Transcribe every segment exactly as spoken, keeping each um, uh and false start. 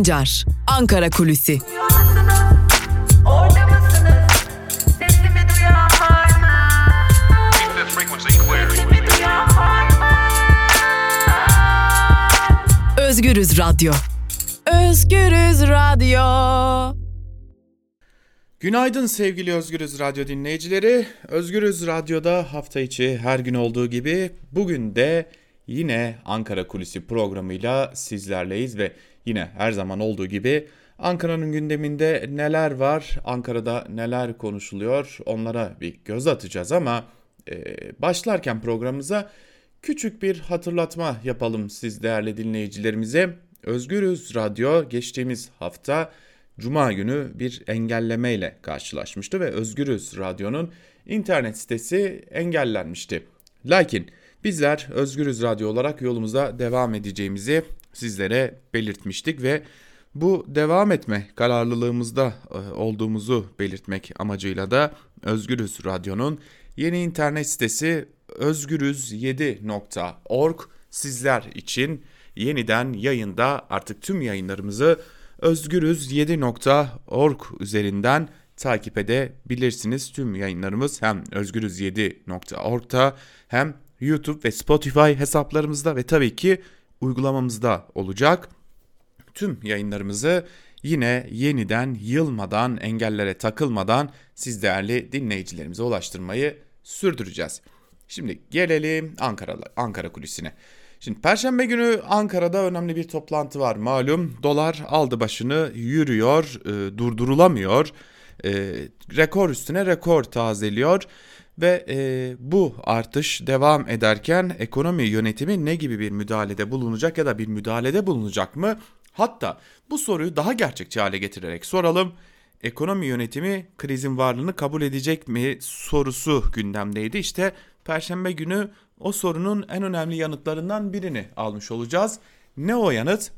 Sancar, Ankara Kulüsi. Özgürüz Radyo. Özgürüz Radyo. Günaydın sevgili Özgürüz Radyo dinleyicileri. Özgürüz Radyo'da hafta içi her gün olduğu gibi bugün de yine Ankara Kulisi programıyla sizlerleyiz ve yine her zaman olduğu gibi Ankara'nın gündeminde neler var, Ankara'da neler konuşuluyor onlara bir göz atacağız ama e, başlarken programımıza küçük bir hatırlatma yapalım siz değerli dinleyicilerimize. Özgürüz Radyo geçtiğimiz hafta Cuma günü bir engellemeyle karşılaşmıştı ve Özgürüz Radyo'nun internet sitesi engellenmişti. Lakin bizler Özgürüz Radyo olarak yolumuza devam edeceğimizi sizlere belirtmiştik ve bu devam etme kararlılığımızda olduğumuzu belirtmek amacıyla da Özgürüz Radyo'nun yeni internet sitesi Özgürüz yedi nokta org sizler için yeniden yayında, artık tüm yayınlarımızı Özgürüz yedi nokta org üzerinden takip edebilirsiniz. Tüm yayınlarımız hem Özgürüz yedi nokta org'da hem YouTube ve Spotify hesaplarımızda ve tabii ki uygulamamızda olacak. Tüm yayınlarımızı yine yeniden, yılmadan, engellere takılmadan siz değerli dinleyicilerimize ulaştırmayı sürdüreceğiz. Şimdi gelelim Ankara, Ankara kulisine. Şimdi Perşembe günü Ankara'da önemli bir toplantı var malum. Dolar aldı başını yürüyor, e, durdurulamıyor, e, rekor üstüne rekor tazeliyor. Ve e, bu artış devam ederken ekonomi yönetimi ne gibi bir müdahalede bulunacak ya da bir müdahalede bulunacak mı? Hatta bu soruyu daha gerçekçi hale getirerek soralım. Ekonomi yönetimi krizin varlığını kabul edecek mi sorusu gündemdeydi. İşte Perşembe günü o sorunun en önemli yanıtlarından birini almış olacağız. Ne o yanıt?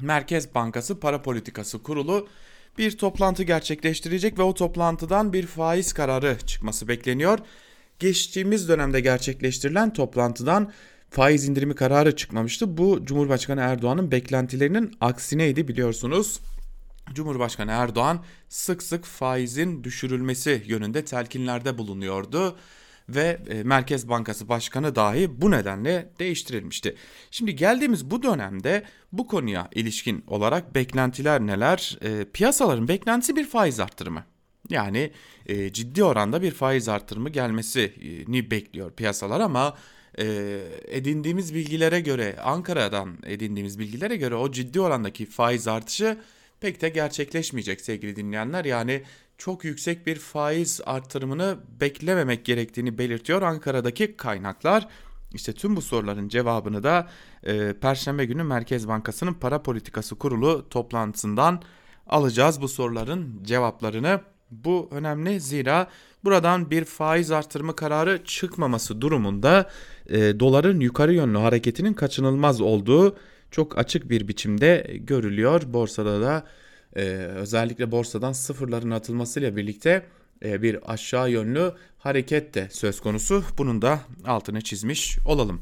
Merkez Bankası Para Politikası Kurulu bir toplantı gerçekleştirecek ve o toplantıdan bir faiz kararı çıkması bekleniyor. Geçtiğimiz dönemde gerçekleştirilen toplantıdan faiz indirimi kararı çıkmamıştı. Bu Cumhurbaşkanı Erdoğan'ın beklentilerinin aksineydi biliyorsunuz. Cumhurbaşkanı Erdoğan sık sık faizin düşürülmesi yönünde telkinlerde bulunuyordu ve Merkez Bankası Başkanı dahi bu nedenle değiştirilmişti. Şimdi geldiğimiz bu dönemde bu konuya ilişkin olarak beklentiler neler? E, piyasaların beklentisi bir faiz artırımı. Yani e, ciddi oranda bir faiz artırımı gelmesini bekliyor piyasalar ama e, edindiğimiz bilgilere göre, Ankara'dan edindiğimiz bilgilere göre o ciddi orandaki faiz artışı pek de gerçekleşmeyecek sevgili dinleyenler. Yani çok yüksek bir faiz artırımını beklememek gerektiğini belirtiyor Ankara'daki kaynaklar. İşte tüm bu soruların cevabını da e, Perşembe günü Merkez Bankası'nın Para Politikası Kurulu toplantısından alacağız. Bu soruların cevaplarını, bu önemli, zira buradan bir faiz artırımı kararı çıkmaması durumunda e, doların yukarı yönlü hareketinin kaçınılmaz olduğu çok açık bir biçimde görülüyor. Borsada da Ee, özellikle borsadan sıfırların atılmasıyla birlikte e, bir aşağı yönlü hareket de söz konusu. Bunun da altını çizmiş olalım.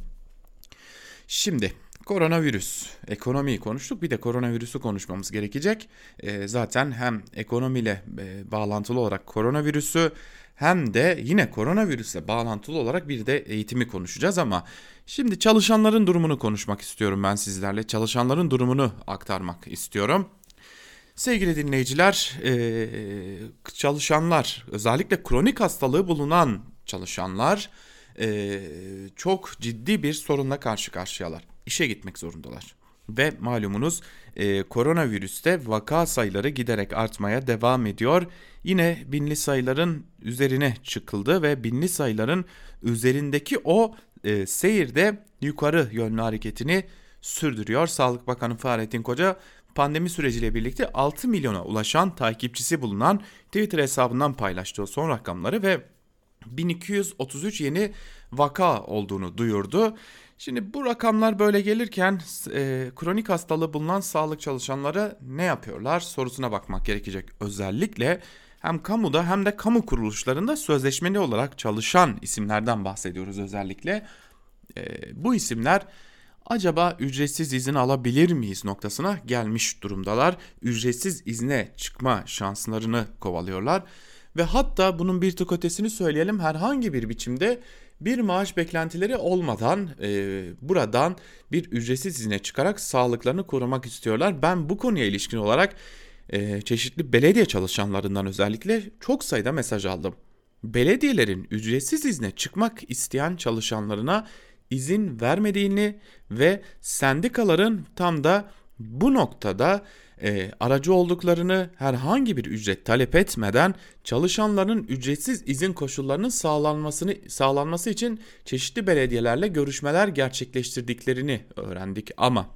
Şimdi koronavirüs, ekonomiyi konuştuk, bir de koronavirüsü konuşmamız gerekecek. E, zaten hem ekonomiyle e, bağlantılı olarak koronavirüsü hem de yine koronavirüsle bağlantılı olarak bir de eğitimi konuşacağız ama şimdi çalışanların durumunu konuşmak istiyorum ben sizlerle. Çalışanların durumunu aktarmak istiyorum. Sevgili dinleyiciler, çalışanlar, özellikle kronik hastalığı bulunan çalışanlar çok ciddi bir sorunla karşı karşıyalar. İşe gitmek zorundalar ve malumunuz koronavirüste vaka sayıları giderek artmaya devam ediyor. Yine binli sayıların üzerine çıkıldı ve binli sayıların üzerindeki o seyirde yukarı yönlü hareketini sürdürüyor. Sağlık Bakanı Fahrettin Koca, pandemi süreciyle birlikte altı milyona ulaşan takipçisi bulunan Twitter hesabından paylaştığı son rakamları ve bin iki yüz otuz üç yeni vaka olduğunu duyurdu. Şimdi bu rakamlar böyle gelirken e, kronik hastalığı bulunan sağlık çalışanları ne yapıyorlar sorusuna bakmak gerekecek. Özellikle hem kamuda hem de kamu kuruluşlarında sözleşmeli olarak çalışan isimlerden bahsediyoruz özellikle. E, bu isimler acaba ücretsiz izin alabilir miyiz noktasına gelmiş durumdalar. Ücretsiz izne çıkma şanslarını kovalıyorlar. Ve hatta bunun bir tık ötesini söyleyelim, herhangi bir biçimde bir maaş beklentileri olmadan e, buradan bir ücretsiz izne çıkarak sağlıklarını korumak istiyorlar. Ben bu konuya ilişkin olarak e, çeşitli belediye çalışanlarından özellikle çok sayıda mesaj aldım. Belediyelerin ücretsiz izne çıkmak isteyen çalışanlarına izin vermediğini ve sendikaların tam da bu noktada e, aracı olduklarını, herhangi bir ücret talep etmeden çalışanların ücretsiz izin koşullarının sağlanmasını sağlanması için çeşitli belediyelerle görüşmeler gerçekleştirdiklerini öğrendik. Ama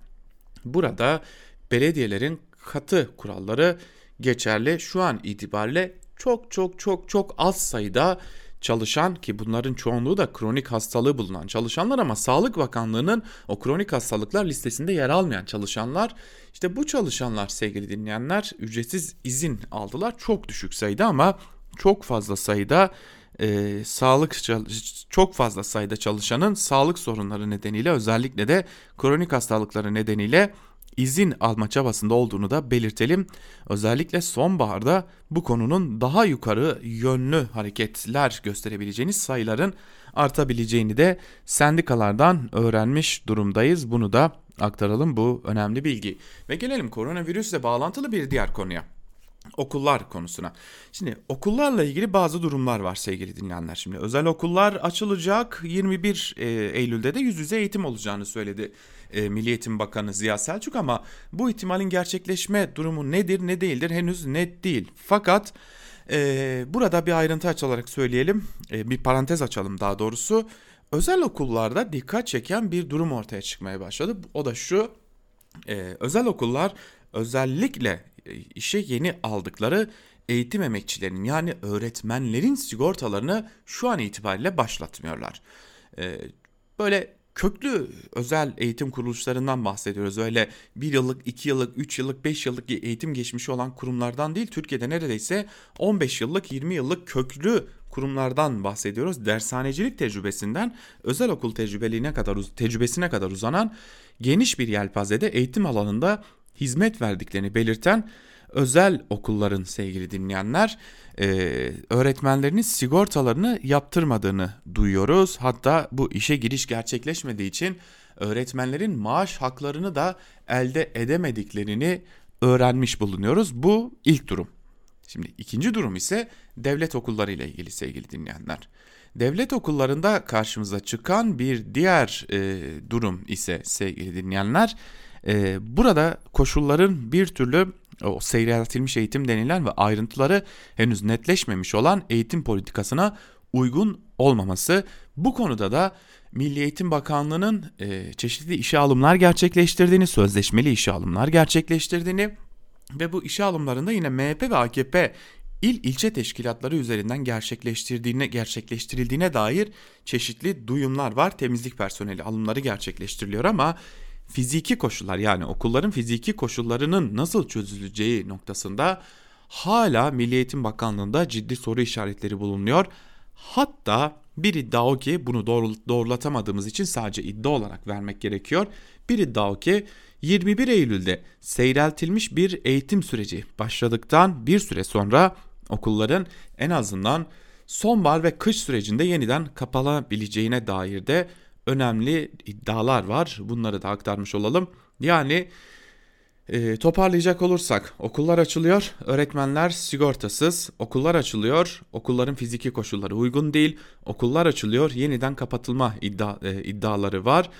burada belediyelerin katı kuralları geçerli. Şu an itibariyle çok çok çok çok az sayıda çalışan, ki bunların çoğunluğu da kronik hastalığı bulunan çalışanlar ama Sağlık Bakanlığı'nın o kronik hastalıklar listesinde yer almayan çalışanlar, işte bu çalışanlar sevgili dinleyenler ücretsiz izin aldılar. Çok düşük sayıda ama çok fazla sayıda e, sağlık çok fazla sayıda çalışanın sağlık sorunları nedeniyle, özellikle de kronik hastalıkları nedeniyle izin alma çabasında olduğunu da belirtelim. Özellikle sonbaharda bu konunun daha yukarı yönlü hareketler gösterebileceğini, sayıların artabileceğini de sendikalardan öğrenmiş durumdayız. Bunu da aktaralım, bu önemli bilgi. Ve gelelim koronavirüsle bağlantılı bir diğer konuya. Okullar konusuna. Şimdi okullarla ilgili bazı durumlar var sevgili dinleyenler. Şimdi özel okullar açılacak. yirmi bir Eylül'de de yüz yüze eğitim olacağını söyledi e, Milli Eğitim Bakanı Ziya Selçuk ama bu ihtimalin gerçekleşme durumu nedir ne değildir henüz net değil. Fakat e, burada bir ayrıntı açarak söyleyelim. E, bir parantez açalım daha doğrusu. Özel okullarda dikkat çeken bir durum ortaya çıkmaya başladı. O da şu. E, özel okullar özellikle işe yeni aldıkları eğitim emekçilerinin, yani öğretmenlerin sigortalarını şu an itibariyle başlatmıyorlar. Ee, böyle köklü özel eğitim kuruluşlarından bahsediyoruz. Öyle bir yıllık, iki yıllık, üç yıllık, beş yıllık eğitim geçmişi olan kurumlardan değil, Türkiye'de neredeyse on beş yıllık, yirmi yıllık köklü kurumlardan bahsediyoruz. Dershanecilik tecrübesinden özel okul tecrübeliğine kadar, tecrübesine kadar uzanan geniş bir yelpazede eğitim alanında hizmet verdiklerini belirten özel okulların sevgili dinleyenler e, öğretmenlerinin sigortalarını yaptırmadığını duyuyoruz. Hatta bu işe giriş gerçekleşmediği için öğretmenlerin maaş haklarını da elde edemediklerini öğrenmiş bulunuyoruz. Bu ilk durum. Şimdi ikinci durum ise devlet okulları ile ilgili sevgili dinleyenler. Devlet okullarında karşımıza çıkan bir diğer e, durum ise sevgili dinleyenler, burada koşulların bir türlü o seyreltilmiş eğitim denilen ve ayrıntıları henüz netleşmemiş olan eğitim politikasına uygun olmaması. Bu konuda da Milli Eğitim Bakanlığı'nın çeşitli işe alımlar gerçekleştirdiğini, sözleşmeli işe alımlar gerçekleştirdiğini ve bu işe alımlarında yine M H P ve A K P il ilçe teşkilatları üzerinden gerçekleştirdiğine gerçekleştirildiğine dair çeşitli duyumlar var. Temizlik personeli alımları gerçekleştiriliyor ama fiziki koşullar, yani okulların fiziki koşullarının nasıl çözüleceği noktasında hala Milli Eğitim Bakanlığı'nda ciddi soru işaretleri bulunuyor. Hatta bir iddia o ki, bunu doğru, doğrulatamadığımız için sadece iddia olarak vermek gerekiyor. Bir iddia o ki yirmi bir Eylül'de seyreltilmiş bir eğitim süreci başladıktan bir süre sonra okulların en azından sonbahar ve kış sürecinde yeniden kapanabileceğine dair de önemli iddialar var. Bunları da aktarmış olalım. Yani e, toparlayacak olursak, okullar açılıyor, öğretmenler sigortasız. Okullar açılıyor, okulların fiziki koşulları uygun değil. Okullar açılıyor, yeniden kapatılma iddia, e, iddiaları var.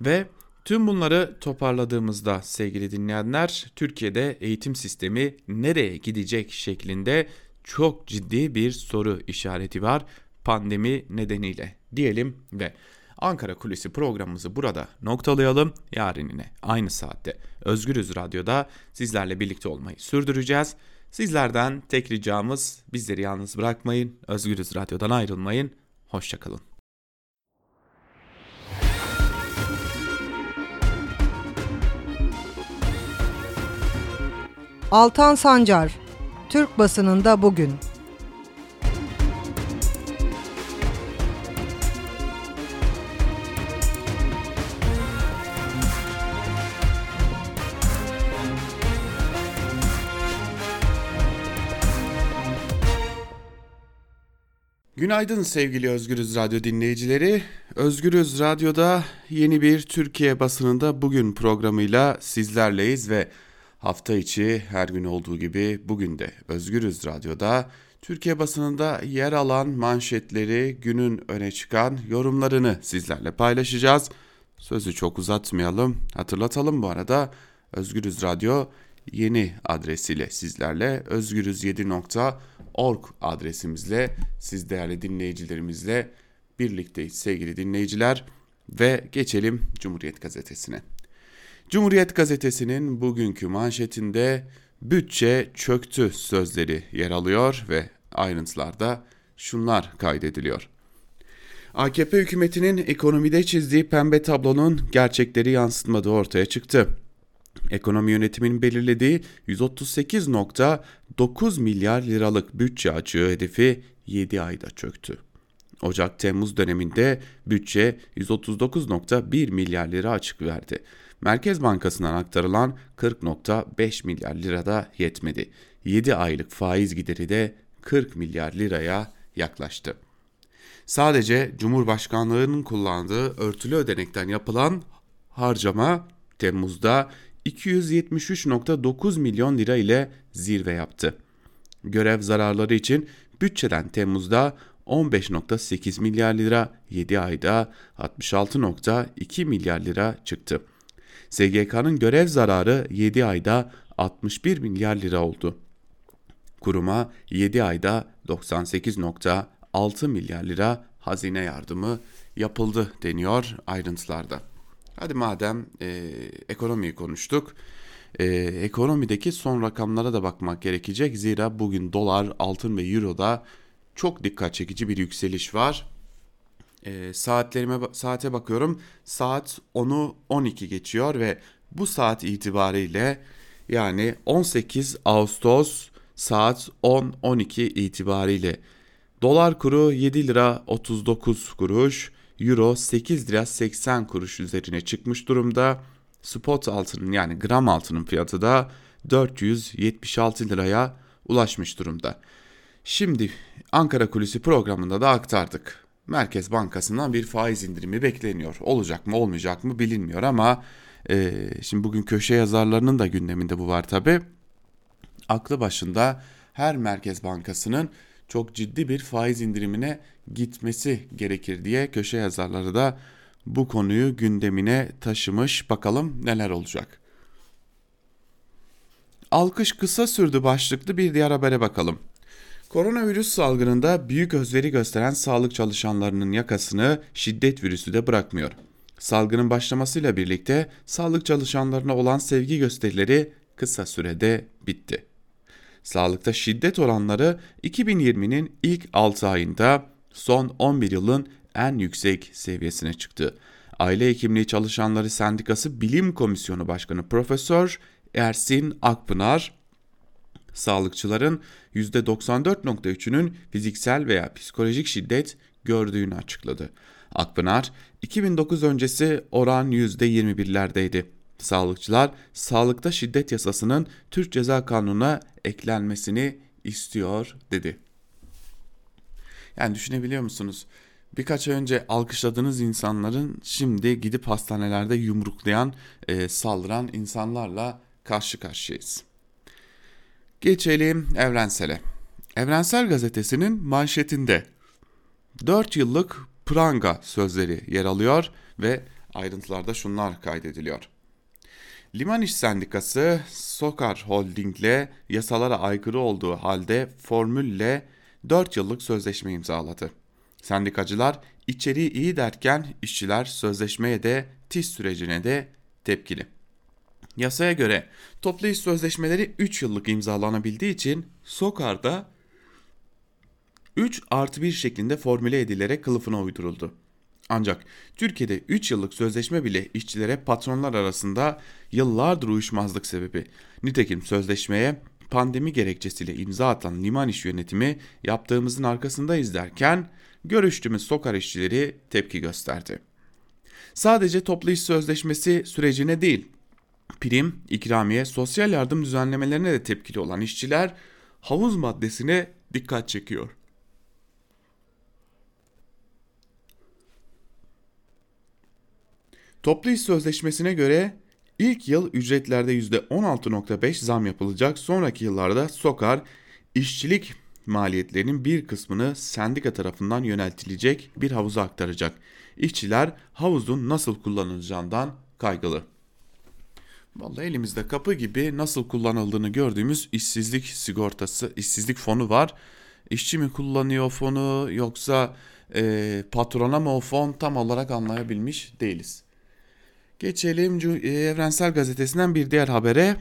Ve tüm bunları toparladığımızda sevgili dinleyenler, Türkiye'de eğitim sistemi nereye gidecek şeklinde çok ciddi bir soru işareti var pandemi nedeniyle diyelim ve Ankara Kulisi programımızı burada noktalayalım. Yarın yine aynı saatte Özgürüz Radyo'da sizlerle birlikte olmayı sürdüreceğiz. Sizlerden tek ricamız, bizleri yalnız bırakmayın. Özgürüz Radyo'dan ayrılmayın. Hoşçakalın. Altan Sancar, Türk basınında bugün. Günaydın sevgili Özgürüz Radyo dinleyicileri. Özgürüz Radyo'da yeni bir Türkiye basınında bugün programıyla sizlerleyiz ve hafta içi her gün olduğu gibi bugün de Özgürüz Radyo'da Türkiye basınında yer alan manşetleri, günün öne çıkan yorumlarını sizlerle paylaşacağız. Sözü çok uzatmayalım. Hatırlatalım bu arada Özgürüz Radyo yeni adresiyle sizlerle, özgürüz yedi nokta org adresimizle siz değerli dinleyicilerimizle birlikteyiz sevgili dinleyiciler ve geçelim Cumhuriyet Gazetesi'ne. Cumhuriyet Gazetesi'nin bugünkü manşetinde bütçe çöktü sözleri yer alıyor ve ayrıntılarda şunlar kaydediliyor. A K P hükümetinin ekonomide çizdiği pembe tablonun gerçekleri yansıtmadığı ortaya çıktı. Ekonomi yönetiminin belirlediği yüz otuz sekiz virgül dokuz milyar liralık bütçe açığı hedefi yedi ayda çöktü. Ocak-Temmuz döneminde bütçe yüz otuz dokuz virgül bir milyar lira açık verdi. Merkez Bankası'ndan aktarılan kırk virgül beş milyar lira da yetmedi. yedi aylık faiz gideri de kırk milyar liraya yaklaştı. Sadece Cumhurbaşkanlığının kullandığı örtülü ödenekten yapılan harcama Temmuz'da iki yüz yetmiş üç virgül dokuz milyon lira ile zirve yaptı. Görev zararları için bütçeden Temmuz'da on beş virgül sekiz milyar lira, yedi ayda altmış altı virgül iki milyar lira çıktı. S G K'nın görev zararı yedi ayda altmış bir milyar lira oldu. Kuruma yedi ayda doksan sekiz virgül altı milyar lira hazine yardımı yapıldı deniyor ayrıntılarda. Hadi madem e, ekonomiyi konuştuk, e, ekonomideki son rakamlara da bakmak gerekecek. Zira bugün dolar, altın ve euroda çok dikkat çekici bir yükseliş var. E, saatlerime saate bakıyorum, saat onu on iki geçiyor ve bu saat itibariyle yani on sekiz Ağustos saat on on iki itibariyle dolar kuru yedi lira otuz dokuz kuruş. Euro sekiz lira seksen kuruş üzerine çıkmış durumda. Spot altının yani gram altının fiyatı da dört yüz yetmiş altı liraya ulaşmış durumda. Şimdi Ankara Kulisi programında da aktardık. Merkez Bankası'ndan bir faiz indirimi bekleniyor. Olacak mı olmayacak mı bilinmiyor ama e, şimdi bugün köşe yazarlarının da gündeminde bu var tabii. Aklı başında her Merkez Bankası'nın çok ciddi bir faiz indirimine gitmesi gerekir diye köşe yazarları da bu konuyu gündemine taşımış. Bakalım neler olacak. Alkış kısa sürdü başlıklı bir diğer habere bakalım. Koronavirüs salgınında büyük özveri gösteren sağlık çalışanlarının yakasını şiddet virüsü de bırakmıyor. Salgının başlamasıyla birlikte sağlık çalışanlarına olan sevgi gösterileri kısa sürede bitti. Sağlıkta şiddet oranları iki bin yirminin ilk altı ayında son on bir yılın en yüksek seviyesine çıktı. Aile Hekimliği Çalışanları Sendikası Bilim Komisyonu Başkanı Profesör Ersin Akpınar, sağlıkçıların yüzde doksan dört virgül üçünün fiziksel veya psikolojik şiddet gördüğünü açıkladı. Akpınar, iki bin dokuz öncesi oran yüzde yirmi birlerdeydi. Sağlıkçılar sağlıkta şiddet yasasının Türk Ceza Kanunu'na eklenmesini istiyor dedi. Yani düşünebiliyor musunuz? Birkaç ay önce alkışladığınız insanların şimdi gidip hastanelerde yumruklayan, e, saldıran insanlarla karşı karşıyayız. Geçelim Evrensel'e. Evrensel gazetesinin manşetinde dört yıllık pranga sözleri yer alıyor ve ayrıntılarda şunlar kaydediliyor. Liman İş Sendikası, Sokar Holding'le yasalara aykırı olduğu halde formülle dört yıllık sözleşme imzaladı. Sendikacılar içeriği iyi derken işçiler sözleşmeye de tiş sürecine de tepkili. Yasaya göre toplu iş sözleşmeleri üç yıllık imzalanabildiği için Sokar'da üç artı bir şeklinde formüle edilerek kılıfına uyduruldu. Ancak Türkiye'de üç yıllık sözleşme bile işçilere patronlar arasında yıllardır uyuşmazlık sebebi. Nitekim sözleşmeye pandemi gerekçesiyle imza atan liman iş yönetimi yaptığımızın arkasındayız derken görüştüğümüz Sokar işçileri tepki gösterdi. Sadece toplu iş sözleşmesi sürecine değil, prim, ikramiye, sosyal yardım düzenlemelerine de tepkili olan işçiler havuz maddesine dikkat çekiyor. Toplu iş sözleşmesine göre ilk yıl ücretlerde yüzde on altı virgül beş zam yapılacak, sonraki yıllarda sokar, işçilik maliyetlerinin bir kısmını sendika tarafından yöneltilecek bir havuza aktaracak. İşçiler havuzun nasıl kullanılacağından kaygılı. Vallahi elimizde kapı gibi nasıl kullanıldığını gördüğümüz işsizlik sigortası, işsizlik fonu var. İşçi mi kullanıyor fonu yoksa e, patrona mı o fon, tam olarak anlayabilmiş değiliz. Geçelim Evrensel Gazetesi'nden bir diğer habere.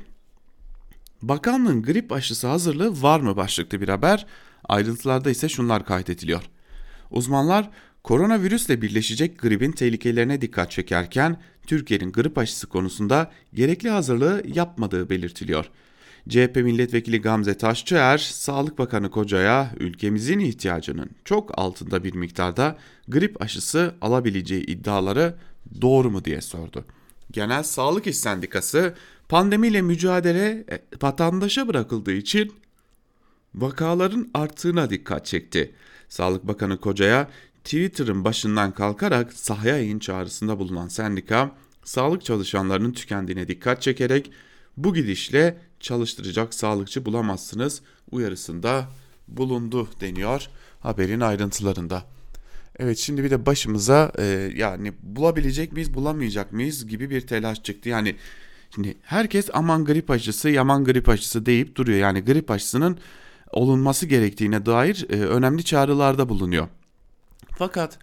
Bakanlığın grip aşısı hazırlığı var mı başlıklı bir haber. Ayrıntılarda ise şunlar kaydediliyor. Uzmanlar koronavirüsle birleşecek gripin tehlikelerine dikkat çekerken Türkiye'nin grip aşısı konusunda gerekli hazırlığı yapmadığı belirtiliyor. C H P milletvekili Gamze Taşçıer, Sağlık Bakanı Koca'ya ülkemizin ihtiyacının çok altında bir miktarda grip aşısı alabileceği iddiaları doğru mu diye sordu. Genel Sağlık İş Sendikası, pandemiyle mücadele vatandaşa bırakıldığı için vakaların arttığına dikkat çekti. Sağlık Bakanı Koca'ya Twitter'ın başından kalkarak sahaya in çağrısında bulunan sendika, sağlık çalışanlarının tükendiğine dikkat çekerek bu gidişle çalıştıracak sağlıkçı bulamazsınız uyarısında bulundu deniyor haberin ayrıntılarında. Evet, şimdi bir de başımıza e, yani bulabilecek miyiz, bulamayacak mıyız gibi bir telaş çıktı. Yani şimdi herkes aman grip aşısı, yaman grip aşısı deyip duruyor. Yani grip aşısının olunması gerektiğine dair e, önemli çağrılarda bulunuyor. Fakat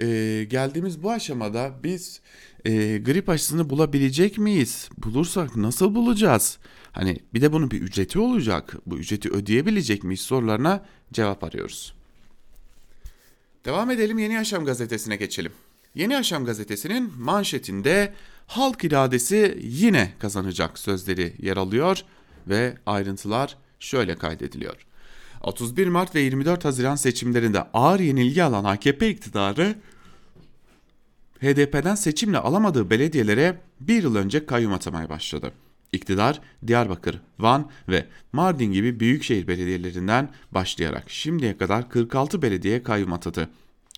e, geldiğimiz bu aşamada biz e, grip aşısını bulabilecek miyiz? Bulursak nasıl bulacağız? Hani bir de bunun bir ücreti olacak. Bu ücreti ödeyebilecek miyiz sorularına cevap arıyoruz. Devam edelim, Yeni Yaşam gazetesine geçelim. Yeni Yaşam gazetesinin manşetinde halk iradesi yine kazanacak sözleri yer alıyor ve ayrıntılar şöyle kaydediliyor. otuz bir Mart ve yirmi dört Haziran seçimlerinde ağır yenilgi alan A K P iktidarı H D P'den seçimle alamadığı belediyelere bir yıl önce kayyum atamaya başladı. İktidar Diyarbakır, Van ve Mardin gibi büyükşehir belediyelerinden başlayarak şimdiye kadar kırk altı belediyeye kayyum atadı.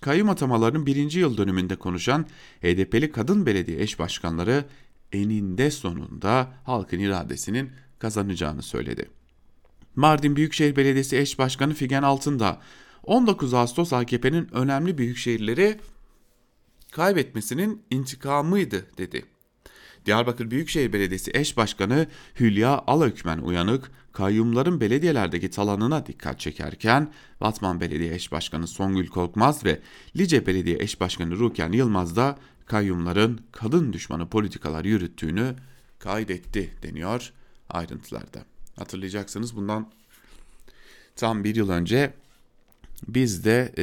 Kayyum atamalarının birinci yıl dönümünde konuşan H D P'li kadın belediye eş başkanları eninde sonunda halkın iradesinin kazanacağını söyledi. Mardin Büyükşehir Belediyesi eş başkanı Figen Altında, on dokuz Ağustos A K P'nin önemli büyükşehirleri kaybetmesinin intikamıydı dedi. Diyarbakır Büyükşehir Belediyesi eş başkanı Hülya Alökmen Uyanık, kayyumların belediyelerdeki talanına dikkat çekerken Batman Belediye eş başkanı Songül Korkmaz ve Lice Belediye eş başkanı Ruken Yılmaz da kayyumların kadın düşmanı politikalar yürüttüğünü kaydetti deniyor ayrıntılarda. Hatırlayacaksınız, bundan tam bir yıl önce biz de e,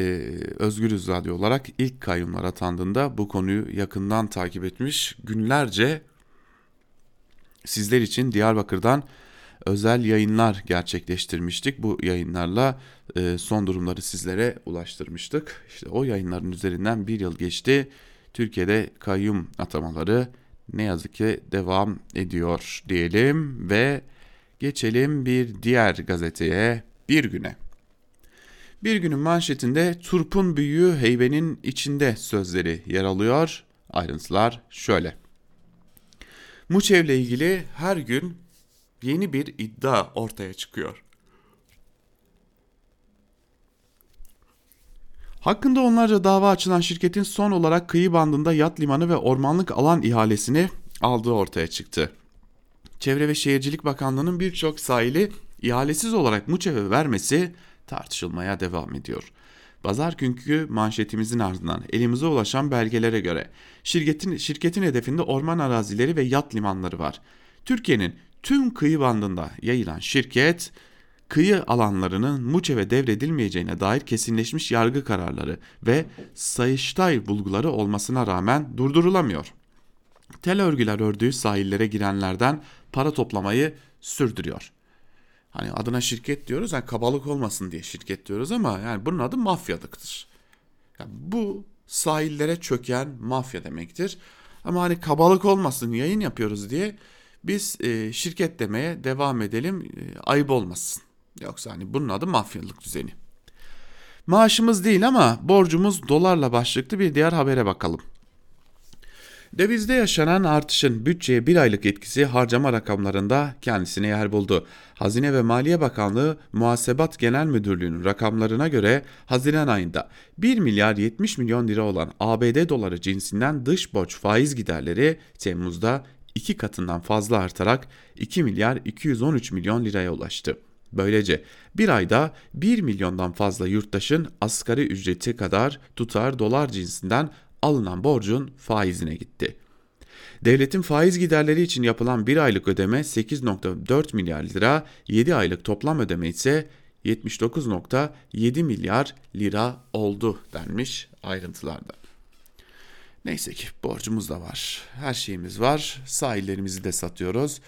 Özgürüz Radyo olarak ilk kayyumlar atandığında bu konuyu yakından takip etmiş, günlerce sizler için Diyarbakır'dan özel yayınlar gerçekleştirmiştik. Bu yayınlarla e, son durumları sizlere ulaştırmıştık. İşte o yayınların üzerinden bir yıl geçti. Türkiye'de kayyum atamaları ne yazık ki devam ediyor diyelim ve geçelim bir diğer gazeteye, Bir Güne. Bir Günün manşetinde turpun büyüğü heybenin içinde sözleri yer alıyor. Ayrıntılar şöyle. Muçev'le ilgili her gün yeni bir iddia ortaya çıkıyor. Hakkında onlarca dava açılan şirketin son olarak kıyı bandında yat limanı ve ormanlık alan ihalesini aldığı ortaya çıktı. Çevre ve Şehircilik Bakanlığı'nın birçok sahili ihalesiz olarak Muçev'e vermesi tartışılmaya devam ediyor. Pazar günkü manşetimizin ardından elimize ulaşan belgelere göre şirketin, şirketin hedefinde orman arazileri ve yat limanları var. Türkiye'nin tüm kıyı bandında yayılan şirket, kıyı alanlarının Muçev'e devredilmeyeceğine dair kesinleşmiş yargı kararları ve Sayıştay bulguları olmasına rağmen durdurulamıyor. Tel örgüler ördüğü sahillere girenlerden para toplamayı sürdürüyor. Hani adına şirket diyoruz, yani kabalık olmasın diye şirket diyoruz ama yani bunun adı mafyalıktır. Yani bu sahillere çöken mafya demektir. Ama hani kabalık olmasın, yayın yapıyoruz diye biz e, şirket demeye devam edelim, e, ayıp olmasın. Yoksa hani bunun adı mafyalık düzeni. Maaşımız değil ama borcumuz dolarla başlıklı bir diğer habere bakalım. Dövizde yaşanan artışın bütçeye bir aylık etkisi harcama rakamlarında kendisine yer buldu. Hazine ve Maliye Bakanlığı Muhasebat Genel Müdürlüğü'nün rakamlarına göre Haziran ayında bir milyar yetmiş milyon lira olan A B D doları cinsinden dış borç faiz giderleri Temmuz'da iki katından fazla artarak iki milyar iki yüz on üç milyon liraya ulaştı. Böylece bir ayda bir milyondan fazla yurttaşın asgari ücreti kadar tutar dolar cinsinden alınan borcun faizine gitti. Devletin faiz giderleri için yapılan bir aylık ödeme sekiz virgül dört milyar lira, yedi aylık toplam ödeme ise yetmiş dokuz virgül yedi milyar lira oldu denmiş ayrıntılarda. Neyse ki borcumuz da var, her şeyimiz var, sahillerimizi de satıyoruz.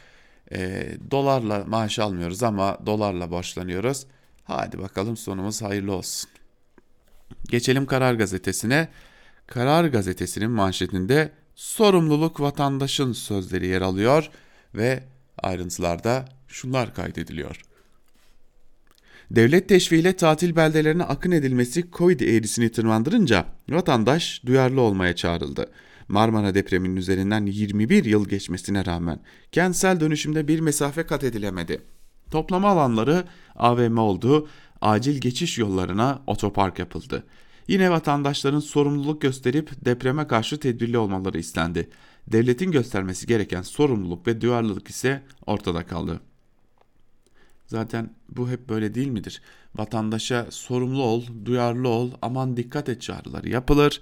E, dolarla maaş almıyoruz ama dolarla borçlanıyoruz. Hadi bakalım sonumuz hayırlı olsun. Geçelim Karar Gazetesi'ne. Karar Gazetesi'nin manşetinde sorumluluk vatandaşın sözleri yer alıyor ve ayrıntılarda şunlar kaydediliyor. Devlet teşviğiyle tatil beldelerine akın edilmesi Covid eğrisini tırmandırınca vatandaş duyarlı olmaya çağrıldı. Marmara depreminin üzerinden yirmi bir yıl geçmesine rağmen kentsel dönüşümde bir mesafe kat edilemedi. Toplama alanları A V M oldu, acil geçiş yollarına otopark yapıldı. Yine vatandaşların sorumluluk gösterip depreme karşı tedbirli olmaları istendi. Devletin göstermesi gereken sorumluluk ve duyarlılık ise ortada kaldı. Zaten bu hep böyle değil midir? Vatandaşa sorumlu ol, duyarlı ol, aman dikkat et çağrıları yapılır.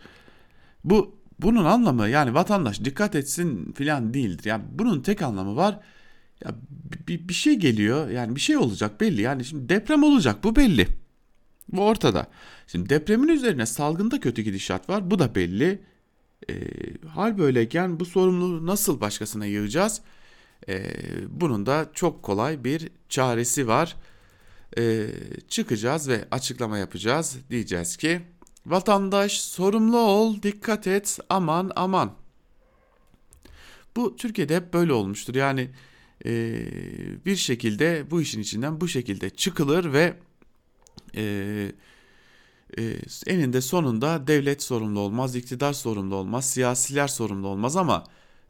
Bu bunun anlamı yani vatandaş dikkat etsin filan değildir. Yani bunun tek anlamı var. Ya bir, bir şey geliyor. Yani bir şey olacak belli. Yani şimdi deprem olacak, bu belli. Bu ortada. Şimdi depremin üzerine salgında kötü gidişat var. Bu da belli. E, hal böyleyken bu sorumluluğu nasıl başkasına yığacağız? E, bunun da çok kolay bir çaresi var. E, çıkacağız ve açıklama yapacağız. Diyeceğiz ki vatandaş sorumlu ol, dikkat et, aman aman. Bu Türkiye'de hep böyle olmuştur. Yani e, bir şekilde bu işin içinden bu şekilde çıkılır ve e, e, eninde sonunda devlet sorumlu olmaz, iktidar sorumlu olmaz, siyasiler sorumlu olmaz ama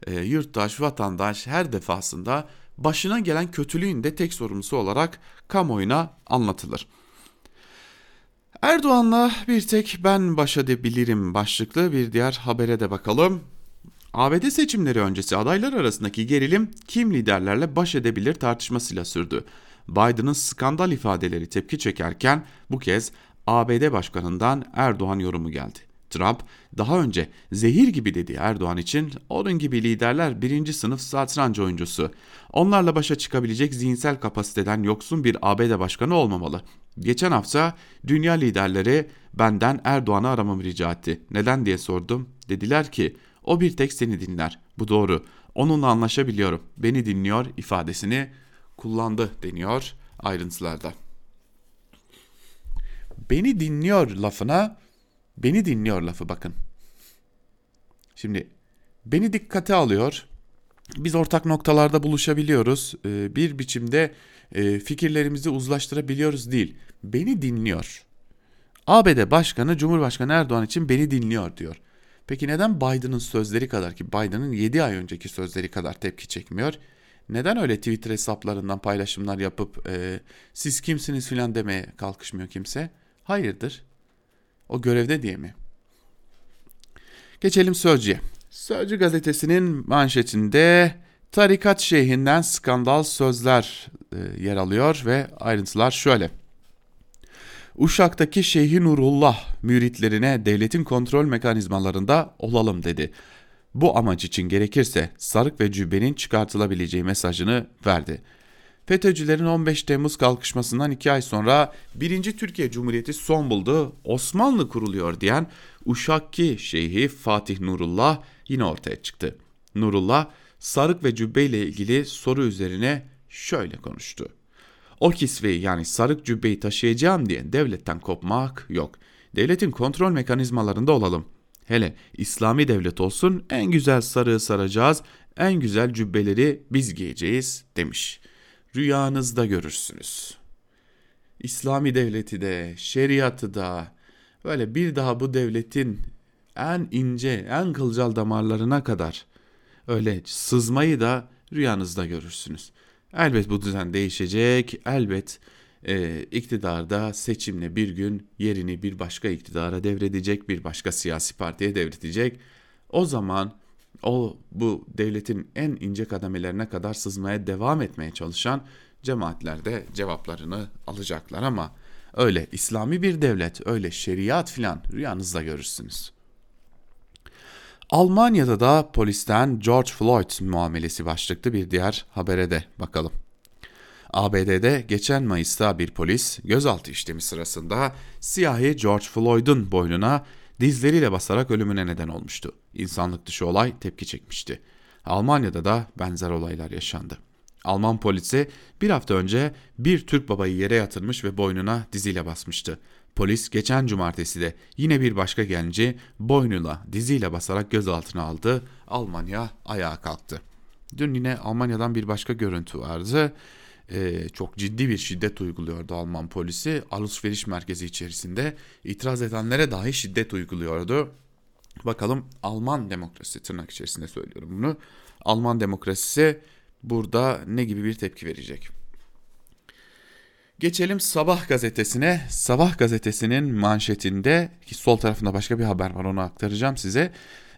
e, yurttaş, vatandaş her defasında başına gelen kötülüğün de tek sorumlusu olarak kamuoyuna anlatılır. Erdoğan'la bir tek ben baş edebilirim başlıklı bir diğer habere de bakalım. A B D seçimleri öncesi adaylar arasındaki gerilim kim liderlerle baş edebilir tartışmasıyla sürdü. Biden'ın skandal ifadeleri tepki çekerken bu kez A B D Başkanı'ndan Erdoğan yorumu geldi. Trump daha önce zehir gibi dediği Erdoğan için onun gibi liderler birinci sınıf satranç oyuncusu. Onlarla başa çıkabilecek zihinsel kapasiteden yoksun bir A B D başkanı olmamalı. Geçen hafta dünya liderleri benden Erdoğan'ı aramamı rica etti. Neden diye sordum. Dediler ki o bir tek seni dinler. Bu doğru. Onunla anlaşabiliyorum. Beni dinliyor ifadesini kullandı deniyor ayrıntılarda. Beni dinliyor lafına... Beni dinliyor lafı bakın. Şimdi beni dikkate alıyor. Biz ortak noktalarda buluşabiliyoruz. Bir biçimde fikirlerimizi uzlaştırabiliyoruz değil. Beni dinliyor. A B D Başkanı Cumhurbaşkanı Erdoğan için beni dinliyor diyor. Peki neden Biden'ın sözleri kadar ki Biden'ın yedi ay önceki sözleri kadar tepki çekmiyor? Neden öyle Twitter hesaplarından paylaşımlar yapıp e, siz kimsiniz filan demeye kalkışmıyor kimse? Hayırdır? O görevde diye mi? Geçelim Sözcü'ye. Sözcü gazetesinin manşetinde tarikat şeyhinden skandal sözler e, yer alıyor ve ayrıntılar şöyle. Uşak'taki Şeyh Nurullah müritlerine devletin kontrol mekanizmalarında olalım dedi. Bu amaç için gerekirse sarık ve cübbenin çıkartılabileceği mesajını verdi. FETÖ'cülerin on beş Temmuz kalkışmasından iki ay sonra birinci Türkiye Cumhuriyeti son buldu, Osmanlı kuruluyor diyen Uşakki Şeyhi Fatih Nurullah yine ortaya çıktı. Nurullah, sarık ve cübbe ile ilgili soru üzerine şöyle konuştu. O kisveyi yani sarık cübbeyi taşıyacağım diye devletten kopmak yok. Devletin kontrol mekanizmalarında olalım. Hele İslami devlet olsun, en güzel sarığı saracağız, en güzel cübbeleri biz giyeceğiz demiş. Rüyanızda görürsünüz. İslami devleti de, şeriatı da, böyle bir daha bu devletin en ince, en kılcal damarlarına kadar öyle sızmayı da rüyanızda görürsünüz. Elbet bu düzen değişecek, elbet e, iktidarda seçimle bir gün yerini bir başka iktidara devredecek, bir başka siyasi partiye devredecek. O zaman o bu devletin en ince kademelerine kadar sızmaya devam etmeye çalışan cemaatler de cevaplarını alacaklar ama öyle İslami bir devlet, öyle şeriat filan rüyanızda görürsünüz. Almanya'da da polisten George Floyd muamelesi başlıklı bir diğer habere de bakalım. A B D'de geçen Mayıs'ta bir polis gözaltı işlemi sırasında siyahi George Floyd'un boynuna dizleriyle basarak ölümüne neden olmuştu. İnsanlık dışı olay tepki çekmişti. Almanya'da da benzer olaylar yaşandı. Alman polisi bir hafta önce bir Türk babayı yere yatırmış ve boynuna diziyle basmıştı. Polis geçen cumartesi de yine bir başka genci boynuyla diziyle basarak gözaltına aldı. Almanya ayağa kalktı. Dün yine Almanya'dan bir başka görüntü vardı. Ee, çok ciddi bir şiddet uyguluyordu Alman polisi. Alışveriş merkezi içerisinde itiraz edenlere dahi şiddet uyguluyordu. Bakalım Alman demokrasisi, tırnak içerisinde söylüyorum bunu. Alman demokrasisi burada ne gibi bir tepki verecek? Geçelim Sabah gazetesine. Sabah gazetesinin manşetinde, ki sol tarafında başka bir haber var, onu aktaracağım size.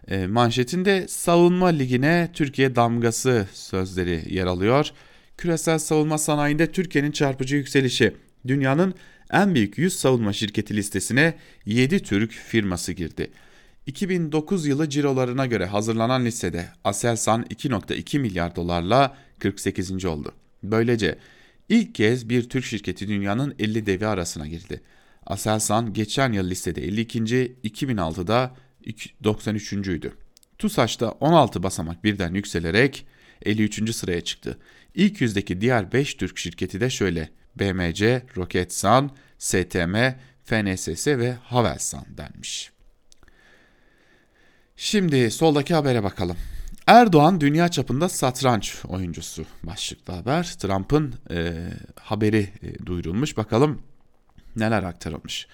E, manşetinde savunma ligine Türkiye damgası sözleri yer alıyor. Küresel savunma sanayinde Türkiye'nin çarpıcı yükselişi. Dünyanın en büyük yüz savunma şirketi listesine yedi Türk firması girdi. iki bin dokuz yılı cirolarına göre hazırlanan listede Aselsan iki virgül iki milyar dolarla kırk sekizinci oldu. Böylece ilk kez bir Türk şirketi dünyanın elli devi arasına girdi. Aselsan geçen yıl listede elli ikinci, iki bin altıda doksan üçüncüydü. TUSAŞ'ta on altı basamak birden yükselerek elli üçüncü sıraya çıktı. İlk yüzdeki diğer beş Türk şirketi de şöyle: B M C, Roketsan, S T M, F N S S ve Havelsan denmiş. Şimdi soldaki habere bakalım. Erdoğan dünya çapında satranç oyuncusu başlıklı haber. Trump'ın e, haberi e, duyurulmuş. Bakalım neler aktarılmış.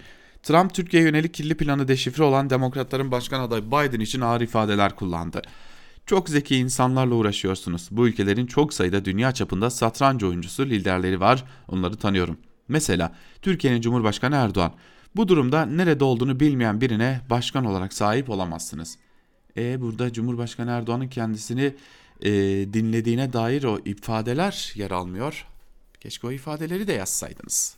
Trump, Türkiye'ye yönelik kirli planı deşifre olan Demokratların başkan adayı Biden için ağır ifadeler kullandı. Çok zeki insanlarla uğraşıyorsunuz. Bu ülkelerin çok sayıda dünya çapında satranç oyuncusu liderleri var. Onları tanıyorum. Mesela Türkiye'nin Cumhurbaşkanı Erdoğan. Bu durumda nerede olduğunu bilmeyen birine başkan olarak sahip olamazsınız. E burada Cumhurbaşkanı Erdoğan'ın kendisini e, dinlediğine dair o ifadeler yer almıyor. Keşke o ifadeleri de yazsaydınız.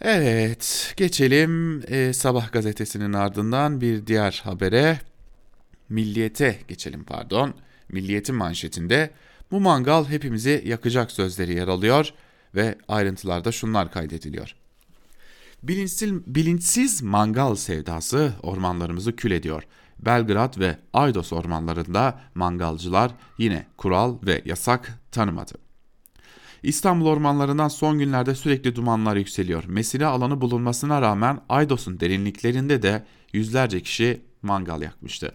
Evet, geçelim e, Sabah gazetesinin ardından bir diğer habere. Milliyete geçelim pardon. Milliyet'in manşetinde bu mangal hepimizi yakacak sözleri yer alıyor ve ayrıntılarda şunlar kaydediliyor. Bilinçsiz, bilinçsiz mangal sevdası ormanlarımızı kül ediyor. Belgrad ve Aydos ormanlarında mangalcılar yine kural ve yasak tanımadı. İstanbul ormanlarından son günlerde sürekli dumanlar yükseliyor. Mesire alanı bulunmasına rağmen Aydos'un derinliklerinde de yüzlerce kişi mangal yakmıştı.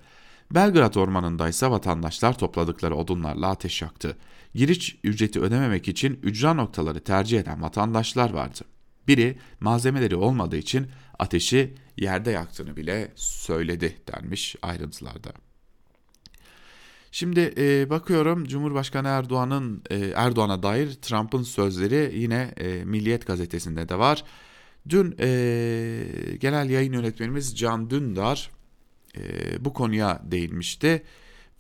Belgrad ormanında ise vatandaşlar topladıkları odunlarla ateş yaktı. Giriş ücreti ödememek için ücra noktaları tercih eden vatandaşlar vardı. Biri malzemeleri olmadığı için ateşi yerde yaktığını bile söyledi denmiş ayrıntılarda. Şimdi e, bakıyorum Cumhurbaşkanı Erdoğan'ın e, Erdoğan'a dair Trump'ın sözleri yine e, Milliyet gazetesinde de var. Dün e, genel yayın yönetmenimiz Can Dündar e, bu konuya değinmişti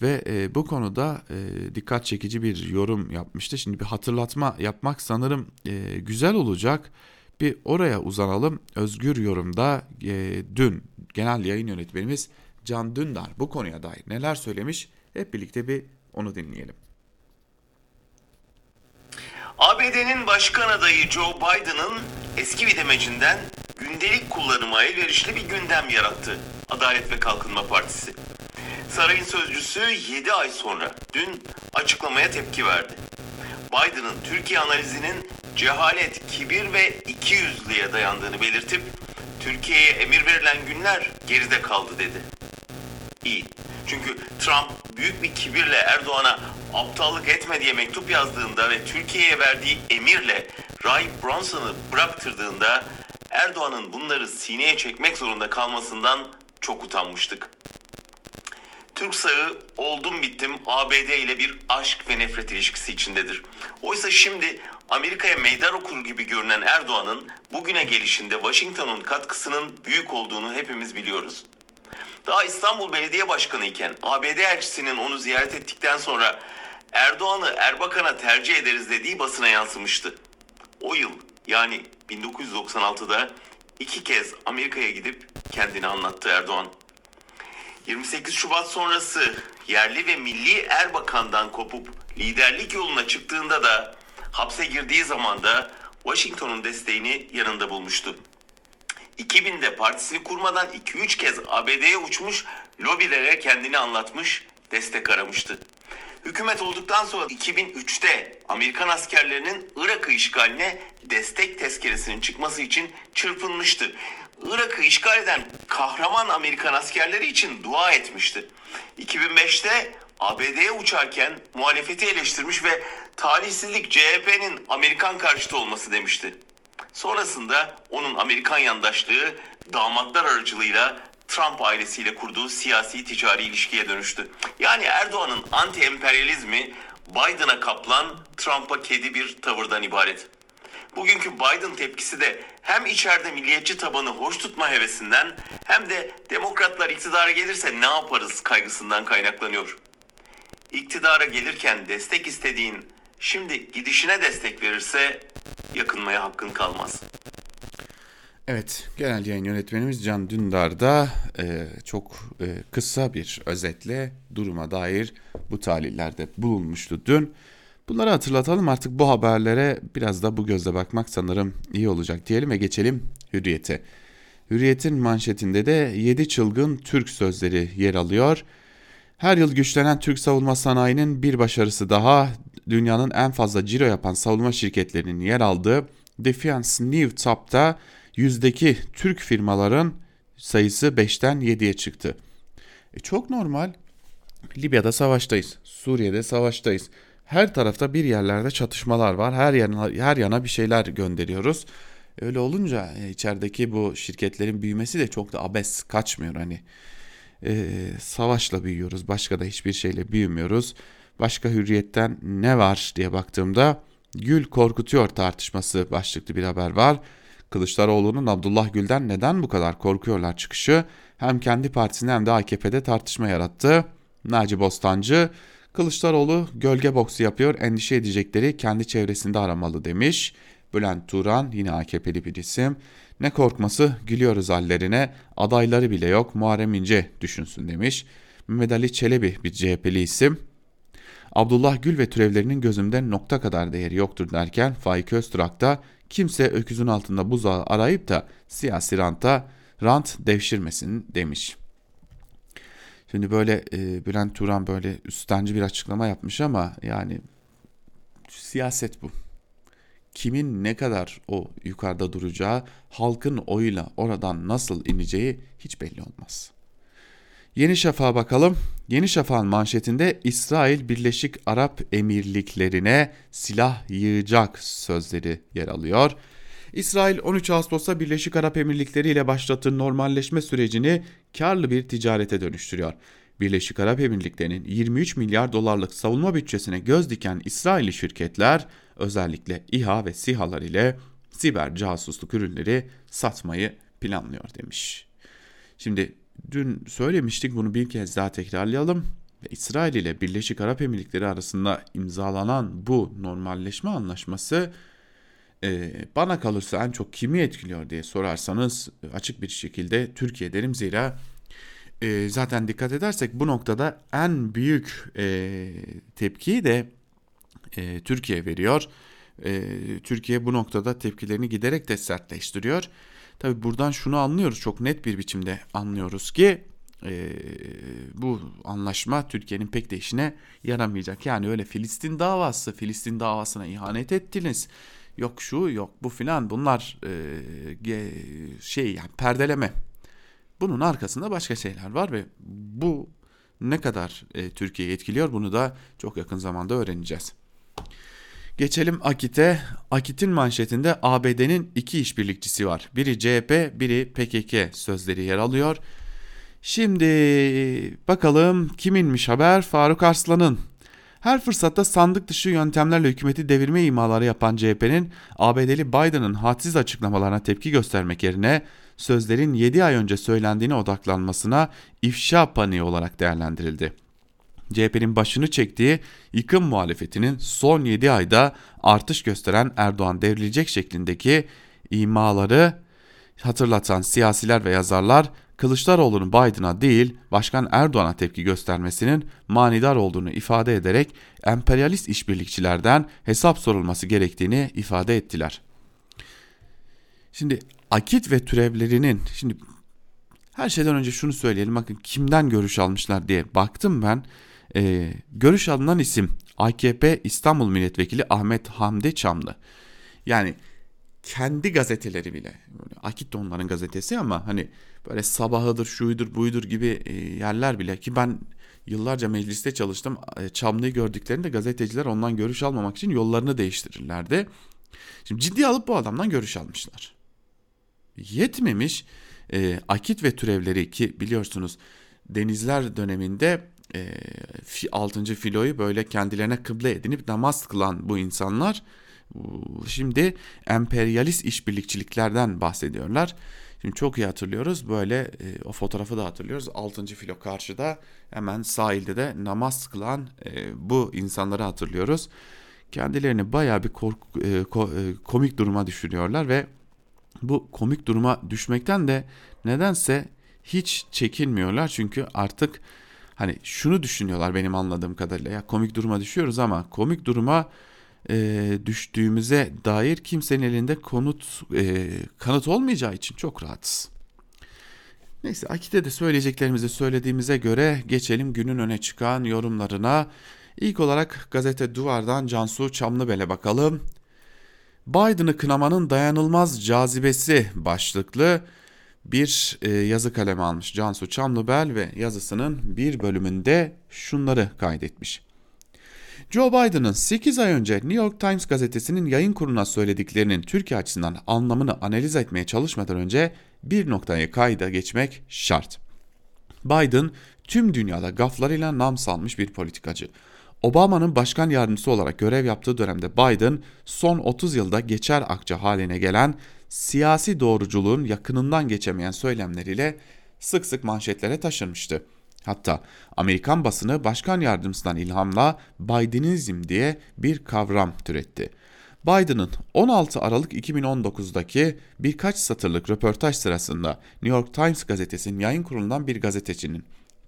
ve e, bu konuda e, dikkat çekici bir yorum yapmıştı. Şimdi bir hatırlatma yapmak sanırım e, güzel olacak. Bir oraya uzanalım. Özgür Yorum'da e, dün genel yayın yönetmenimiz Can Dündar bu konuya dair neler söylemiş, hep birlikte bir onu dinleyelim. A B D'nin başkan adayı Joe Biden'ın eski bir demecinden gündelik kullanıma elverişli bir gündem yarattı Adalet ve Kalkınma Partisi. Sarayın sözcüsü yedi ay sonra dün açıklamaya tepki verdi. Biden'ın Türkiye analizinin cehalet, kibir ve ikiyüzlülüğe dayandığını belirtip Türkiye'ye emir verilen günler geride kaldı dedi. İyi. Çünkü Trump büyük bir kibirle Erdoğan'a aptallık etme diye mektup yazdığında ve Türkiye'ye verdiği emirle Ray Bronson'ı bıraktırdığında Erdoğan'ın bunları sineye çekmek zorunda kalmasından çok utanmıştık. Türk sağı oldum bittim A B D ile bir aşk ve nefret ilişkisi içindedir. Oysa şimdi Amerika'ya meydan okur gibi görünen Erdoğan'ın bugüne gelişinde Washington'un katkısının büyük olduğunu hepimiz biliyoruz. Daha İstanbul Belediye Başkanı iken A B D elçisinin onu ziyaret ettikten sonra Erdoğan'ı Erbakan'a tercih ederiz dediği basına yansımıştı. O yıl yani bin dokuz yüz doksan altıda iki kez Amerika'ya gidip kendini anlattı Erdoğan. yirmi sekiz Şubat sonrası yerli ve milli Erbakan'dan kopup liderlik yoluna çıktığında da hapse girdiği zaman da Washington'un desteğini yanında bulmuştu. iki binde partisini kurmadan iki üç kez A B D'ye uçmuş, lobilere kendini anlatmış, destek aramıştı. Hükümet olduktan sonra iki bin üçte Amerikan askerlerinin Irak'ı işgaline destek tezkeresinin çıkması için çırpınmıştı. Irak'ı işgal eden kahraman Amerikan askerleri için dua etmişti. iki bin beşte A B D'ye uçarken muhalefeti eleştirmiş ve talihsizlik C H P'nin Amerikan karşıtı olması demişti. Sonrasında onun Amerikan yandaşlığı damatlar aracılığıyla Trump ailesiyle kurduğu siyasi ticari ilişkiye dönüştü. Yani Erdoğan'ın anti-emperyalizmi Biden'a kaplan, Trump'a kedi bir tavırdan ibaret. Bugünkü Biden tepkisi de hem içeride milliyetçi tabanı hoş tutma hevesinden hem de demokratlar iktidara gelirse ne yaparız kaygısından kaynaklanıyor. İktidara gelirken destek istediğin şimdi gidişine destek verirse yakınmaya hakkın kalmaz. Evet, genel yayın yönetmenimiz Can Dündar da e, çok e, kısa bir özetle duruma dair bu tahlillerde bulunmuştu dün. Bunları hatırlatalım, artık bu haberlere biraz da bu gözle bakmak sanırım iyi olacak diyelim ve geçelim Hürriyet'e. Hürriyet'in manşetinde de yedi çılgın Türk sözleri yer alıyor. Her yıl güçlenen Türk savunma sanayinin bir başarısı daha, dünyanın en fazla ciro yapan savunma şirketlerinin yer aldığı Defense New Top'ta yüzdeki Türk firmaların sayısı beşten yediye çıktı. E çok normal. Libya'da savaştayız, Suriye'de savaştayız. Her tarafta bir yerlerde çatışmalar var. Her yana, her yana bir şeyler gönderiyoruz. Öyle olunca içerideki bu şirketlerin büyümesi de çok da abes kaçmıyor. Hani e, savaşla büyüyoruz. Başka da hiçbir şeyle büyümüyoruz. Başka Hürriyet'ten ne var diye baktığımda Gül korkutuyor tartışması başlıklı bir haber var. Kılıçdaroğlu'nun Abdullah Gül'den neden bu kadar korkuyorlar çıkışı hem kendi partisinde hem de A K P'de tartışma yarattı. Naci Bostancı, Kılıçdaroğlu gölge boksu yapıyor, endişe edecekleri kendi çevresinde aramalı demiş. Bülent Turan, yine A K P'li bir isim, ne korkması, gülüyoruz hallerine, adayları bile yok, Muharrem İnce düşünsün demiş. Mehmet Ali Çelebi, bir C H P'li isim, Abdullah Gül ve türevlerinin gözümde nokta kadar değeri yoktur derken Faik Öztürk da kimse öküzün altında buzağı arayıp da siyasi ranta rant devşirmesin demiş. Şimdi böyle e, Bülent Turan böyle üstenci bir açıklama yapmış ama yani siyaset bu. Kimin ne kadar o yukarıda duracağı, halkın oyuyla oradan nasıl ineceği hiç belli olmaz. Yeni Şafak'a bakalım. Yeni Şafak'ın manşetinde İsrail Birleşik Arap Emirlikleri'ne silah yığacak sözleri yer alıyor. İsrail on üç Ağustos'ta Birleşik Arap Emirlikleri ile başlattığı normalleşme sürecini karlı bir ticarete dönüştürüyor. Birleşik Arap Emirlikleri'nin yirmi üç milyar dolarlık savunma bütçesine göz diken İsrailli şirketler özellikle İHA ve SİHA'lar ile siber casusluk ürünleri satmayı planlıyor demiş. Şimdi dün söylemiştik, bunu bir kez daha tekrarlayalım. İsrail ile Birleşik Arap Emirlikleri arasında imzalanan bu normalleşme anlaşması bana kalırsa en çok kimi etkiliyor diye sorarsanız açık bir şekilde Türkiye derim. Zira zaten dikkat edersek bu noktada en büyük tepkiyi de Türkiye veriyor. Türkiye bu noktada tepkilerini giderek de sertleştiriyor. Tabii buradan şunu anlıyoruz, çok net bir biçimde anlıyoruz ki e, bu anlaşma Türkiye'nin pek de işine yaramayacak. Yani öyle Filistin davası, Filistin davasına ihanet ettiniz, yok şu yok bu filan, bunlar e, şey yani perdeleme. Bunun arkasında başka şeyler var ve bu ne kadar e, Türkiye'yi etkiliyor bunu da çok yakın zamanda öğreneceğiz. Geçelim Akit'e. Akit'in manşetinde A B D'nin iki işbirlikçisi var. Biri C H P, biri P K K sözleri yer alıyor. Şimdi bakalım kiminmiş haber? Faruk Arslan'ın. Her fırsatta sandık dışı yöntemlerle hükümeti devirme imaları yapan C H P'nin A B D'li Biden'ın hadsiz açıklamalarına tepki göstermek yerine sözlerin yedi ay önce söylendiğine odaklanmasına ifşa paniği olarak değerlendirildi. C H P'nin başını çektiği yıkım muhalefetinin son yedi ayda artış gösteren Erdoğan devrilecek şeklindeki imaları hatırlatan siyasiler ve yazarlar Kılıçdaroğlu'nun Biden'a değil Başkan Erdoğan'a tepki göstermesinin manidar olduğunu ifade ederek emperyalist işbirlikçilerden hesap sorulması gerektiğini ifade ettiler. Şimdi Akit ve türevlerinin, şimdi her şeyden önce şunu söyleyelim, bakın kimden görüş almışlar diye baktım ben. Ee, görüş alınan isim A K P İstanbul Milletvekili Ahmet Hamdi Çamlı. Yani kendi gazeteleri bile, Akit de onların gazetesi ama hani böyle Sabahıdır, şuydur, buydur gibi yerler bile, ki ben yıllarca mecliste çalıştım, Çamlı'yı gördüklerinde gazeteciler ondan görüş almamak için yollarını değiştirirlerdi. Şimdi ciddiye alıp bu adamdan görüş almışlar. Yetmemiş, e, Akit ve türevleri, ki biliyorsunuz Denizler döneminde e, altıncı filoyu böyle kendilerine kıble edinip namaz kılan bu insanlar şimdi emperyalist işbirlikçiliklerden bahsediyorlar. Şimdi çok iyi hatırlıyoruz böyle, e, o fotoğrafı da hatırlıyoruz. altıncı filo karşıda, hemen sahilde de namaz kılan e, bu insanları hatırlıyoruz. Kendilerini bayağı bir korku, e, ko, e, komik duruma düşürüyorlar ve bu komik duruma düşmekten de nedense hiç çekinmiyorlar. Çünkü artık hani şunu düşünüyorlar benim anladığım kadarıyla, ya komik duruma düşüyoruz ama komik duruma e, düştüğümüze dair kimsenin elinde konut e, kanıt olmayacağı için çok rahatız. Neyse, Akit'e de söyleyeceklerimizi söylediğimize göre geçelim günün öne çıkan yorumlarına. İlk olarak gazete Duvar'dan Cansu Çamlıbel'e bakalım. Biden'ı kınamanın dayanılmaz cazibesi başlıklı bir yazı kaleme almış Cansu Çamlıbel ve yazısının bir bölümünde şunları kaydetmiş. Joe Biden'ın sekiz ay önce New York Times gazetesinin yayın kuruluna söylediklerinin Türkiye açısından anlamını analiz etmeye çalışmadan önce bir noktaya kayda geçmek şart. Biden tüm dünyada gaflarıyla nam salmış bir politikacı. Obama'nın başkan yardımcısı olarak görev yaptığı dönemde Biden son otuz yılda geçer akça haline gelen siyasi doğruculuğun yakınından geçemeyen söylemleriyle sık sık manşetlere taşınmıştı. Hatta Amerikan basını başkan yardımcısından ilhamla Bidenizm diye bir kavram türetti. Biden'ın on altı Aralık iki bin on dokuzdaki birkaç satırlık röportaj sırasında New York Times gazetesinin yayın kurulundan bir gazetecinin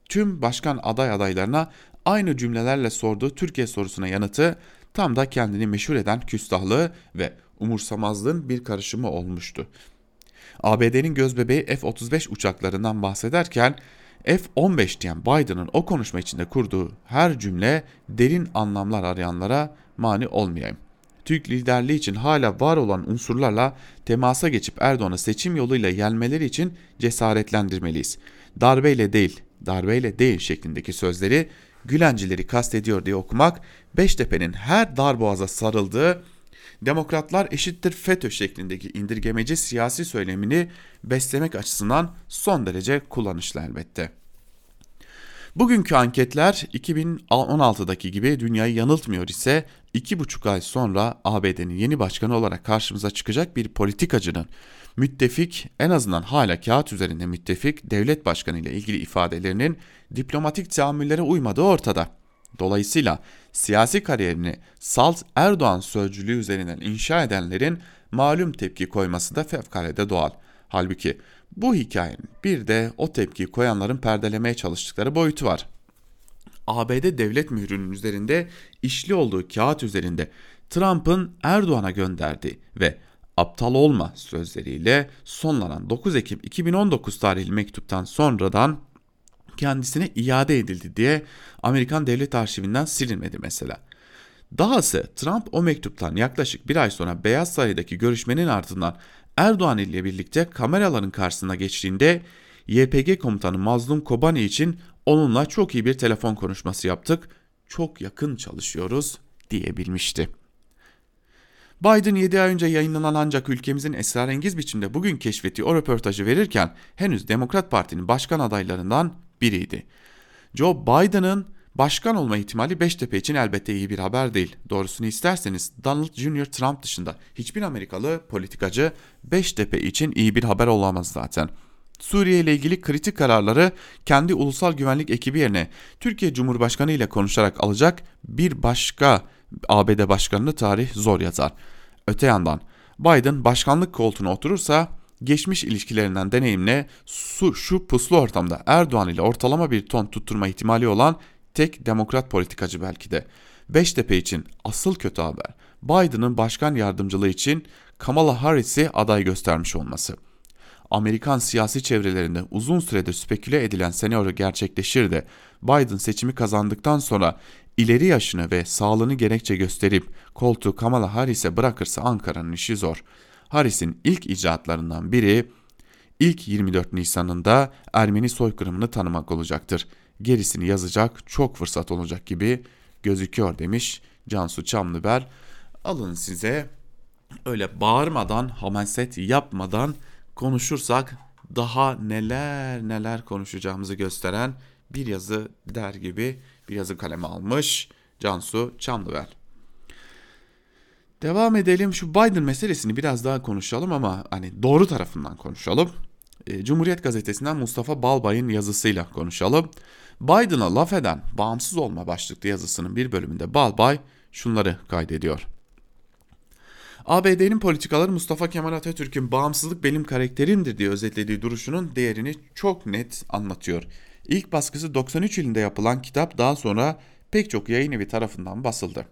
tüm başkan aday adaylarına aynı cümlelerle sorduğu Türkiye sorusuna yanıtı tam da kendini meşhur eden küstahlığı ve umursamazlığın bir karışımı olmuştu. A B D'nin gözbebeği F otuz beş uçaklarından bahsederken F on beş diyen Biden'ın o konuşma içinde kurduğu her cümle derin anlamlar arayanlara mani olmayayım. Türk liderliği için hala var olan unsurlarla temasa geçip Erdoğan'ı seçim yoluyla yenmeleri için cesaretlendirmeliyiz. Darbeyle değil, darbeyle değil şeklindeki sözleri Gülencileri kastediyor diye okumak, Beştepe'nin her darboğaza sarıldığı demokratlar eşittir FETÖ şeklindeki indirgemeci siyasi söylemini beslemek açısından son derece kullanışlı elbette. Bugünkü anketler iki bin on altıdaki gibi dünyayı yanıltmıyor ise iki buçuk ay sonra A B D'nin yeni başkanı olarak karşımıza çıkacak bir politikacının müttefik, en azından hala kağıt üzerinde müttefik devlet başkanı ile ilgili ifadelerinin diplomatik teamüllere uymadığı ortada. Dolayısıyla siyasi kariyerini salt Erdoğan sözcülüğü üzerinden inşa edenlerin malum tepki koyması da fevkalade doğal. Halbuki bu hikayenin bir de o tepkiyi koyanların perdelemeye çalıştıkları boyutu var. A B D devlet mührünün üzerinde işli olduğu kağıt üzerinde Trump'ın Erdoğan'a gönderdiği ve aptal olma sözleriyle sonlanan dokuz Ekim iki bin on dokuz tarihli mektuptan sonradan kendisine iade edildi diye Amerikan Devlet Arşivinden silinmedi mesela. Dahası Trump o mektuptan yaklaşık bir ay sonra Beyaz Saray'daki görüşmenin ardından Erdoğan ile birlikte kameraların karşısına geçtiğinde Y P G komutanı Mazlum Kobani için onunla çok iyi bir telefon konuşması yaptık, çok yakın çalışıyoruz diyebilmişti. Biden yedi ay önce yayınlanan ancak ülkemizin esrarengiz biçimde bugün keşfettiği o röportajı verirken henüz Demokrat Parti'nin başkan adaylarından biriydi. Joe Biden'ın başkan olma ihtimali Beştepe için elbette iyi bir haber değil. Doğrusunu isterseniz Donald Junior Trump dışında hiçbir Amerikalı politikacı Beştepe için iyi bir haber olamaz zaten. Suriye ile ilgili kritik kararları kendi ulusal güvenlik ekibi yerine Türkiye Cumhurbaşkanı ile konuşarak alacak bir başka A B D başkanını tarih zor yazar. Öte yandan Biden başkanlık koltuğuna oturursa geçmiş ilişkilerinden deneyimle su, şu puslu ortamda Erdoğan ile ortalama bir ton tutturma ihtimali olan tek demokrat politikacı belki de. Beştepe için asıl kötü haber Biden'ın başkan yardımcılığı için Kamala Harris'i aday göstermiş olması. Amerikan siyasi çevrelerinde uzun süredir speküle edilen senaryo gerçekleşir de Biden seçimi kazandıktan sonra ileri yaşını ve sağlığını gerekçe gösterip koltuğu Kamala Harris'e bırakırsa Ankara'nın işi zor. Harris'in ilk icatlarından biri ilk yirmi dört Nisan'ında Ermeni soykırımını tanımak olacaktır. Gerisini yazacak çok fırsat olacak gibi gözüküyor demiş Cansu Çamlıbel. Alın size, öyle bağırmadan, hamaset yapmadan konuşursak daha neler neler konuşacağımızı gösteren bir yazı der gibi bir yazı kaleme almış Cansu Çamlıbel. Devam edelim, şu Biden meselesini biraz daha konuşalım ama hani doğru tarafından konuşalım. Cumhuriyet Gazetesi'nden Mustafa Balbay'ın yazısıyla konuşalım. Biden'a laf eden bağımsız olma başlıklı yazısının bir bölümünde Balbay şunları kaydediyor. A B D'nin politikaları Mustafa Kemal Atatürk'ün bağımsızlık benim karakterimdir diye özetlediği duruşunun değerini çok net anlatıyor. İlk baskısı doksan üç yılında yapılan kitap daha sonra pek çok yayın evi tarafından basıldı.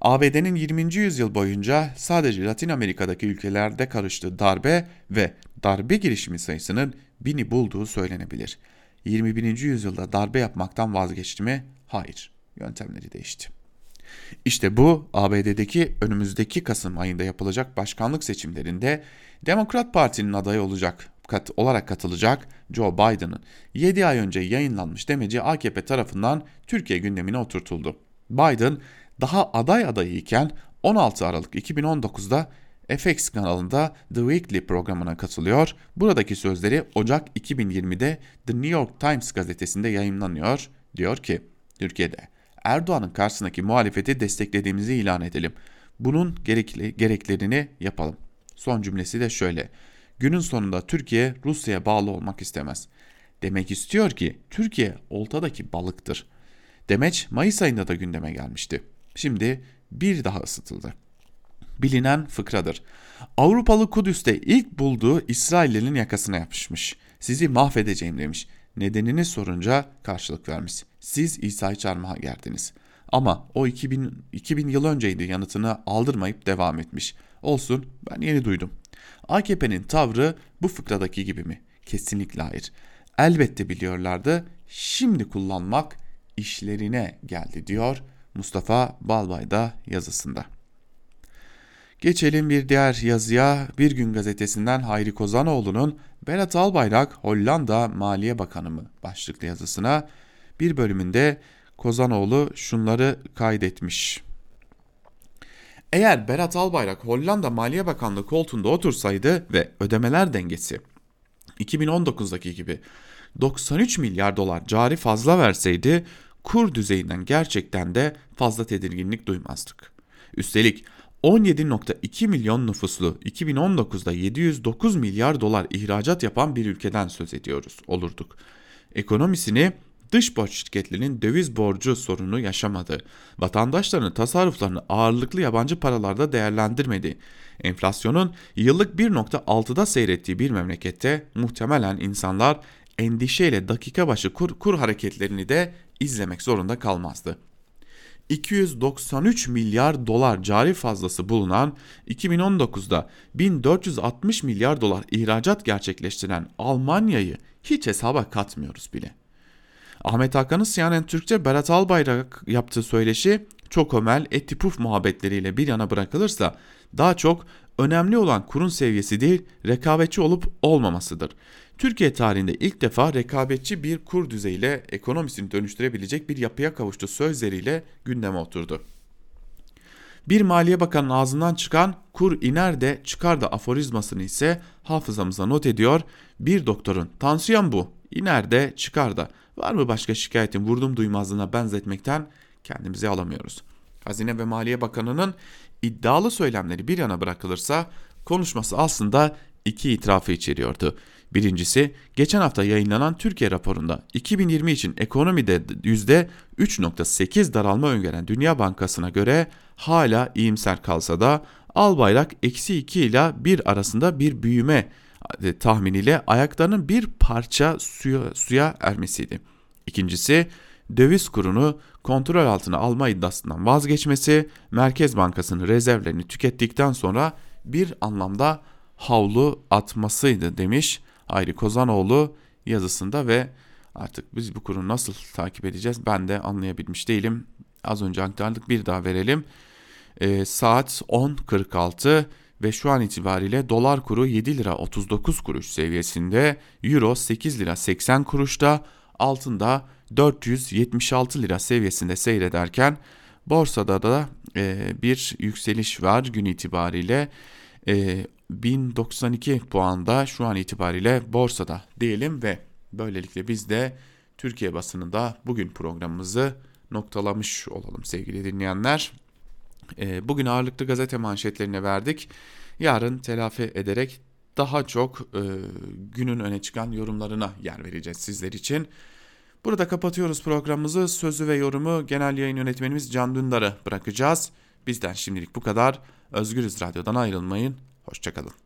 A B D'nin yirminci yüzyıl boyunca sadece Latin Amerika'daki ülkelerde karıştığı darbe ve darbe girişimi sayısının bini bulduğu söylenebilir. yirmi birinci yüzyılda darbe yapmaktan vazgeçti mi? Hayır. Yöntemleri değişti. İşte bu A B D'deki önümüzdeki Kasım ayında yapılacak başkanlık seçimlerinde Demokrat Parti'nin adayı olacak, kat, olarak katılacak Joe Biden'ın yedi ay önce yayınlanmış demeci A K P tarafından Türkiye gündemine oturtuldu. Biden daha aday adayı iken on altı Aralık iki bin on dokuzda F X kanalında The Weekly programına katılıyor. Buradaki sözleri Ocak iki bin yirmide The New York Times gazetesinde yayımlanıyor. Diyor ki, Türkiye'de Erdoğan'ın karşısındaki muhalefeti desteklediğimizi ilan edelim. Bunun gerekli, gereklerini yapalım. Son cümlesi de şöyle. Günün sonunda Türkiye Rusya'ya bağlı olmak istemez. Demek istiyor ki Türkiye oltadaki balıktır. Demeç Mayıs ayında da gündeme gelmişti. Şimdi bir daha ısıtıldı. Bilinen fıkradır. Avrupalı Kudüs'te ilk bulduğu İsrail'in yakasına yapışmış. Sizi mahvedeceğim demiş. Nedenini sorunca karşılık vermiş. Siz İsa'yı çarmıha gerdiniz. Ama o iki bin, iki bin yıl önceydi yanıtını aldırmayıp devam etmiş. Olsun, ben yeni duydum. A K P'nin tavrı bu fıkradaki gibi mi? Kesinlikle hayır. Elbette biliyorlardı. Şimdi kullanmak işlerine geldi diyor Mustafa Balbay da yazısında. Geçelim bir diğer yazıya. Bir Gün gazetesinden Hayri Kozanoğlu'nun Berat Albayrak Hollanda Maliye Bakanı mı başlıklı yazısına bir bölümünde Kozanoğlu şunları kaydetmiş. Eğer Berat Albayrak Hollanda Maliye Bakanlığı koltuğunda otursaydı ve ödemeler dengesi iki bin on dokuzdaki gibi doksan üç milyar dolar cari fazla verseydi kur düzeyinden gerçekten de fazla tedirginlik duymazdık. Üstelik on yedi virgül iki milyon nüfuslu iki bin on dokuzda yedi yüz dokuz milyar dolar ihracat yapan bir ülkeden söz ediyoruz olurduk. Ekonomisini dış borç şirketlerinin döviz borcu sorunu yaşamadı. Vatandaşlarının tasarruflarını ağırlıklı yabancı paralarda değerlendirmedi. Enflasyonun yıllık bir virgül altıda seyrettiği bir memlekette muhtemelen insanlar endişeyle dakika başı kur, kur hareketlerini de izlemek zorunda kalmazdı. iki yüz doksan üç milyar dolar cari fazlası bulunan, iki bin on dokuzda bin dört yüz altmış milyar dolar ihracat gerçekleştiren Almanya'yı hiç hesaba katmıyoruz bile. Ahmet Hakan'ın C N N Türkçe Berat Albayrak yaptığı söyleşi çok ömel eti puf muhabbetleriyle bir yana bırakılırsa daha çok önemli olan kurun seviyesi değil rekabetçi olup olmamasıdır. Türkiye tarihinde ilk defa rekabetçi bir kur düzeyiyle ekonomisini dönüştürebilecek bir yapıya kavuştu sözleriyle gündeme oturdu. Bir Maliye Bakanı'nın ağzından çıkan kur iner de çıkar da aforizmasını ise hafızamıza not ediyor. Bir doktorun tansiyon bu, iner de çıkar da. Var mı başka şikayetin vurdum duymazlığına benzetmekten kendimizi alamıyoruz. Hazine ve Maliye Bakanı'nın iddialı söylemleri bir yana bırakılırsa konuşması aslında iki itirafı içeriyordu. Birincisi, geçen hafta yayınlanan Türkiye raporunda iki bin yirmi için ekonomide yüzde üç virgül sekiz daralma öngören Dünya Bankası'na göre hala iyimser kalsa da Albayrak eksi iki ile bir arasında bir büyüme tahminiyle ayaklarının bir parça suya, suya ermesiydi. İkincisi, döviz kurunu kontrol altına alma iddiasından vazgeçmesi, Merkez Bankası'nın rezervlerini tükettikten sonra bir anlamda havlu atmasıydı demiş Hayri Kozanoğlu yazısında ve artık biz bu kuru nasıl takip edeceğiz ben de anlayabilmiş değilim. Az önce aktardık, bir daha verelim. E, saat on kırk altı ve şu an itibariyle dolar kuru yedi lira otuz dokuz kuruş seviyesinde, euro sekiz lira seksen kuruşta, altında dört yüz yetmiş altı lira seviyesinde seyrederken borsada da e, bir yükseliş var gün itibariyle. E, bin doksan iki puanda şu an itibariyle borsada diyelim ve böylelikle biz de Türkiye basınında bugün programımızı noktalamış olalım sevgili dinleyenler. Bugün ağırlıklı gazete manşetlerine verdik. Yarın telafi ederek daha çok günün öne çıkan yorumlarına yer vereceğiz sizler için. Burada kapatıyoruz programımızı. Sözü ve yorumu genel yayın yönetmenimiz Can Dündar'a bırakacağız. Bizden şimdilik bu kadar. Özgürüz Radyo'dan ayrılmayın. Hoşçakalın.